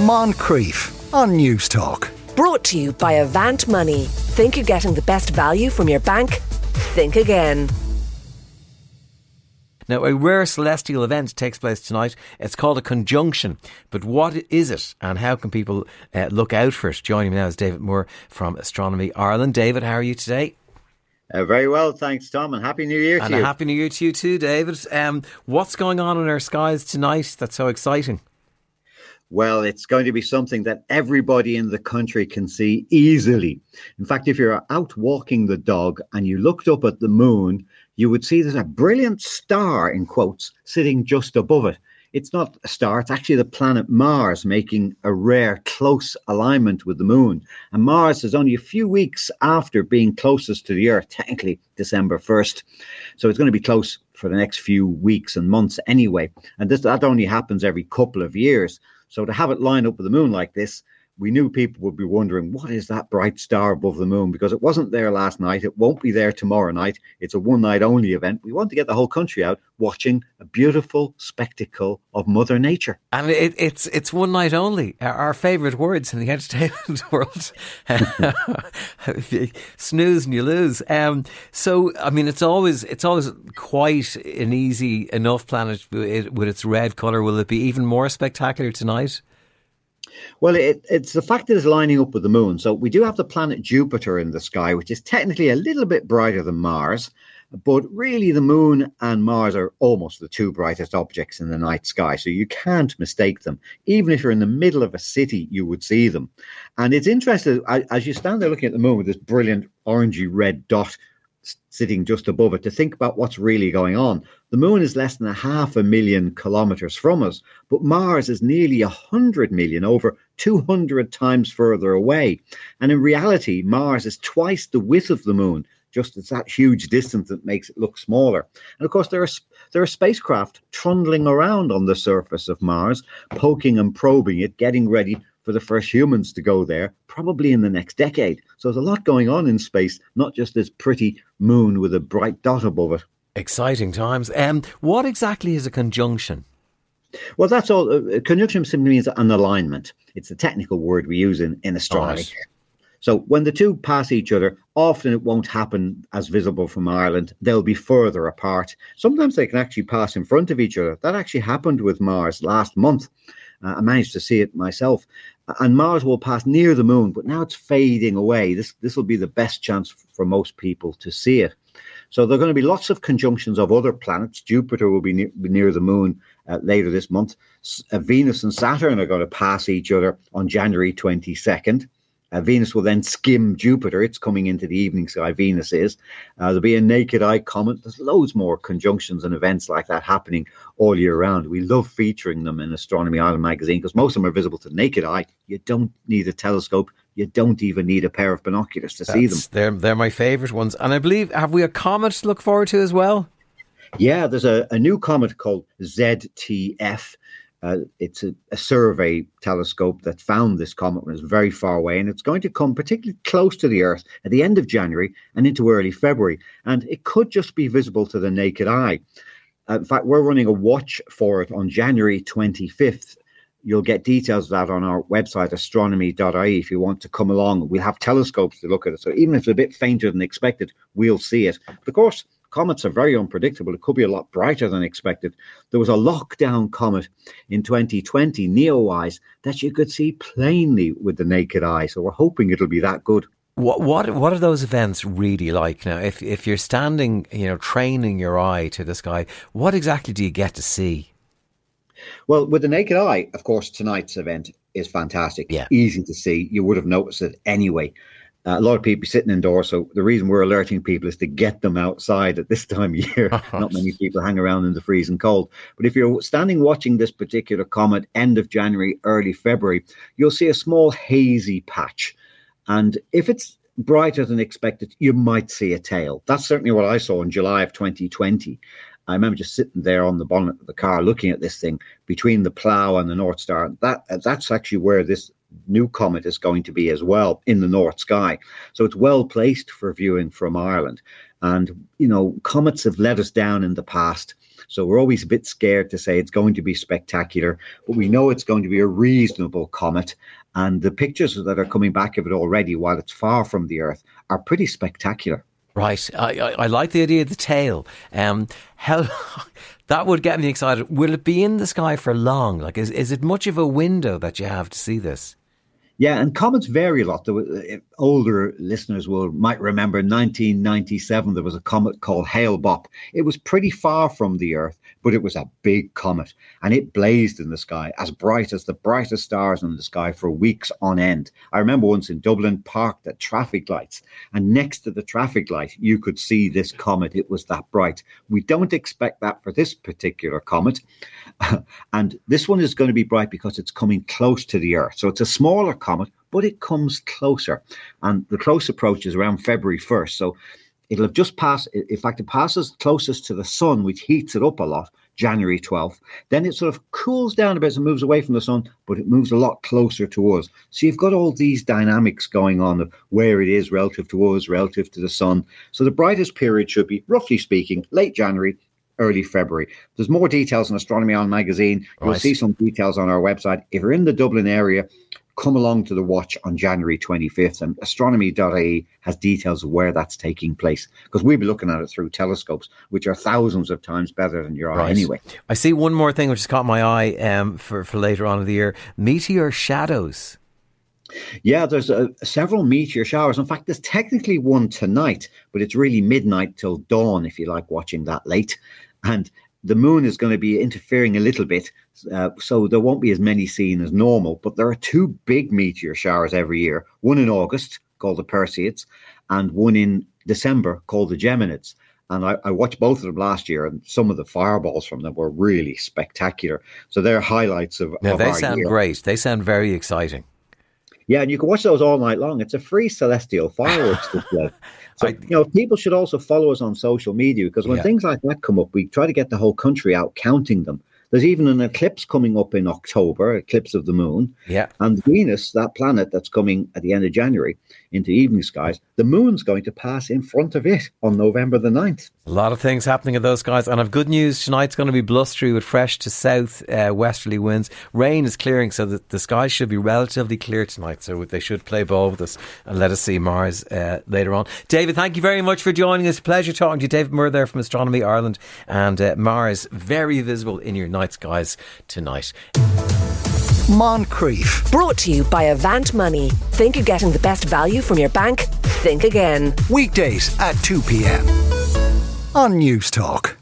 Moncrief on News Talk. Brought to you by Avant Money. Think you're getting the best value from your bank? Think again. Now, a rare celestial event takes place tonight. It's called a conjunction. But what is it and how can people look out for it? Joining me now is David Moore from Astronomy Ireland. David, how are you today? Very well, thanks, Tom, and Happy New Year to you. And a Happy New Year to you too, David. What's going on in our skies tonight that's so exciting? Well, it's going to be something that everybody in the country can see easily. In fact, if you're out walking the dog and you looked up at the moon, you would see there's a brilliant star, in quotes, sitting just above it. It's not a star, it's actually the planet Mars making a rare close alignment with the moon. And Mars is only a few weeks after being closest to the Earth, technically December 1st. So it's going to be close for the next few weeks and months anyway. And that only happens every couple of years. So to have it line up with the moon like this, we knew people would be wondering, what is that bright star above the moon? Because it wasn't there last night. It won't be there tomorrow night. It's a one-night only event. We want to get the whole country out watching a beautiful spectacle of Mother Nature. And it's one night only. Our favourite words in the entertainment world. If you snooze and you lose. It's always quite an easy enough planet with its red colour. Will it be even more spectacular tonight? Well, it's the fact that it's lining up with the moon. So we do have the planet Jupiter in the sky, which is technically a little bit brighter than Mars. But really, the moon and Mars are almost the two brightest objects in the night sky. So you can't mistake them. Even if you're in the middle of a city, you would see them. And it's interesting, as you stand there looking at the moon with this brilliant orangey red dot sitting just above it, to think about what's really going on. The moon is less than 500,000 kilometers from us, but Mars is nearly 100 million, over 200 times further away. And in reality, Mars is twice the width of the moon. Just it's that huge distance that makes it look smaller. And of course, there are spacecraft trundling around on the surface of Mars, poking and probing it, getting ready for the first humans to go there, probably in the next decade. So there's a lot going on in space, not just this pretty moon with a bright dot above it. Exciting times. What exactly is a conjunction? Well, that's all. Conjunction simply means an alignment. It's a technical word we use in astronomy. Right. So when the two pass each other, often it won't happen as visible from Ireland. They'll be further apart. Sometimes they can actually pass in front of each other. That actually happened with Mars last month. I managed to see it myself. And Mars will pass near the moon, but now it's fading away. This will be the best chance for most people to see it. So there are going to be lots of conjunctions of other planets. Jupiter will be near the moon later this month. Venus and Saturn are going to pass each other on January 22nd. Venus will then skim Jupiter. It's coming into the evening sky, Venus is. There'll be a naked eye comet. There's loads more conjunctions and events like that happening all year round. We love featuring them in Astronomy Ireland magazine because most of them are visible to the naked eye. You don't need a telescope. You don't even need a pair of binoculars to see them. They're my favourite ones. And I believe, have we a comet to look forward to as well? Yeah, there's a new comet called ZTF. It's a survey telescope that found this comet when it was very far away, and it's going to come particularly close to the Earth at the end of January and into early February, and it could just be visible to the naked eye. In fact, we're running a watch for it on January 25th. You'll get details of that on our website, astronomy.ie, if you want to come along. We'll have telescopes to look at it, so even if it's a bit fainter than expected, we'll see it. But of course, comets are very unpredictable. It could be a lot brighter than expected. There was a lockdown comet in 2020, NEOWISE, that you could see plainly with the naked eye. So we're hoping it'll be that good. What are those events really like now? If you're standing, training your eye to the sky, what exactly do you get to see? Well, with the naked eye, of course, tonight's event is fantastic. Yeah. Easy to see. You would have noticed it anyway. A lot of people are sitting indoors, so the reason we're alerting people is to get them outside at this time of year. Not many people hang around in the freezing cold. But if you're standing watching this particular comet, end of January, early February, you'll see a small hazy patch. And if it's brighter than expected, you might see a tail. That's certainly what I saw in July of 2020. I remember just sitting there on the bonnet of the car looking at this thing between the Plough and the North Star. That's actually where this new comet is going to be as well in the north sky. So it's well placed for viewing from Ireland. And, you know, comets have let us down in the past. So we're always a bit scared to say it's going to be spectacular, but we know it's going to be a reasonable comet. And the pictures that are coming back of it already, while it's far from the Earth, are pretty spectacular. Right. I like the idea of the tail. How that would get me excited. Will it be in the sky for long? Like, is it much of a window that you have to see this? Yeah, and comets vary a lot. Older listeners might remember 1997, there was a comet called Hale-Bopp. It was pretty far from the Earth, but it was a big comet, and it blazed in the sky, as bright as the brightest stars in the sky for weeks on end. I remember once in Dublin, parked at traffic lights, and next to the traffic light, you could see this comet. It was that bright. We don't expect that for this particular comet, and this one is going to be bright because it's coming close to the Earth. So it's a smaller comet, but it comes closer, and the close approach is around February 1st. So it'll have just passed. In fact, it passes closest to the sun, which heats it up a lot, January 12th. Then it sort of cools down a bit as it moves away from the sun, but it moves a lot closer to us. So you've got all these dynamics going on of where it is relative to us, relative to the sun. So the brightest period should be, roughly speaking, late January, early February. There's more details on Astronomy Ireland magazine. You'll see some details on our website. If you're in the Dublin area, come along to the watch on January 25th, and astronomy.ie has details of where that's taking place, because we'll be looking at it through telescopes, which are thousands of times better than your eye anyway. I see one more thing which has caught my eye for later on in the year, meteor shadows. Yeah, there's several meteor showers. In fact, there's technically one tonight, but it's really midnight till dawn, if you like watching that late. And the moon is going to be interfering a little bit, so there won't be as many seen as normal. But there are two big meteor showers every year, one in August called the Perseids and one in December called the Geminids. And I watched both of them last year, and some of the fireballs from them were really spectacular. So they're highlights of our year. They sound great. They sound very exciting. Yeah, and you can watch those all night long. It's a free celestial fireworks display. So, you know, people should also follow us on social media, because when things like that come up, we try to get the whole country out counting them. There's even an eclipse coming up in October, eclipse of the moon. Yeah. And Venus, that planet that's coming at the end of January into evening skies, the moon's going to pass in front of it on November the 9th. A lot of things happening in those skies. And I've good news. Tonight's going to be blustery with fresh to south westerly winds. Rain is clearing, so that the sky should be relatively clear tonight. So they should play ball with us and let us see Mars later on. David, thank you very much for joining us. Pleasure talking to you. David Moore there from Astronomy Ireland. And Mars, very visible in your night skies tonight. Moncrief, brought to you by Avant Money. Think you're getting the best value from your bank? Think again. Weekdays at 2 p.m. on News Talk.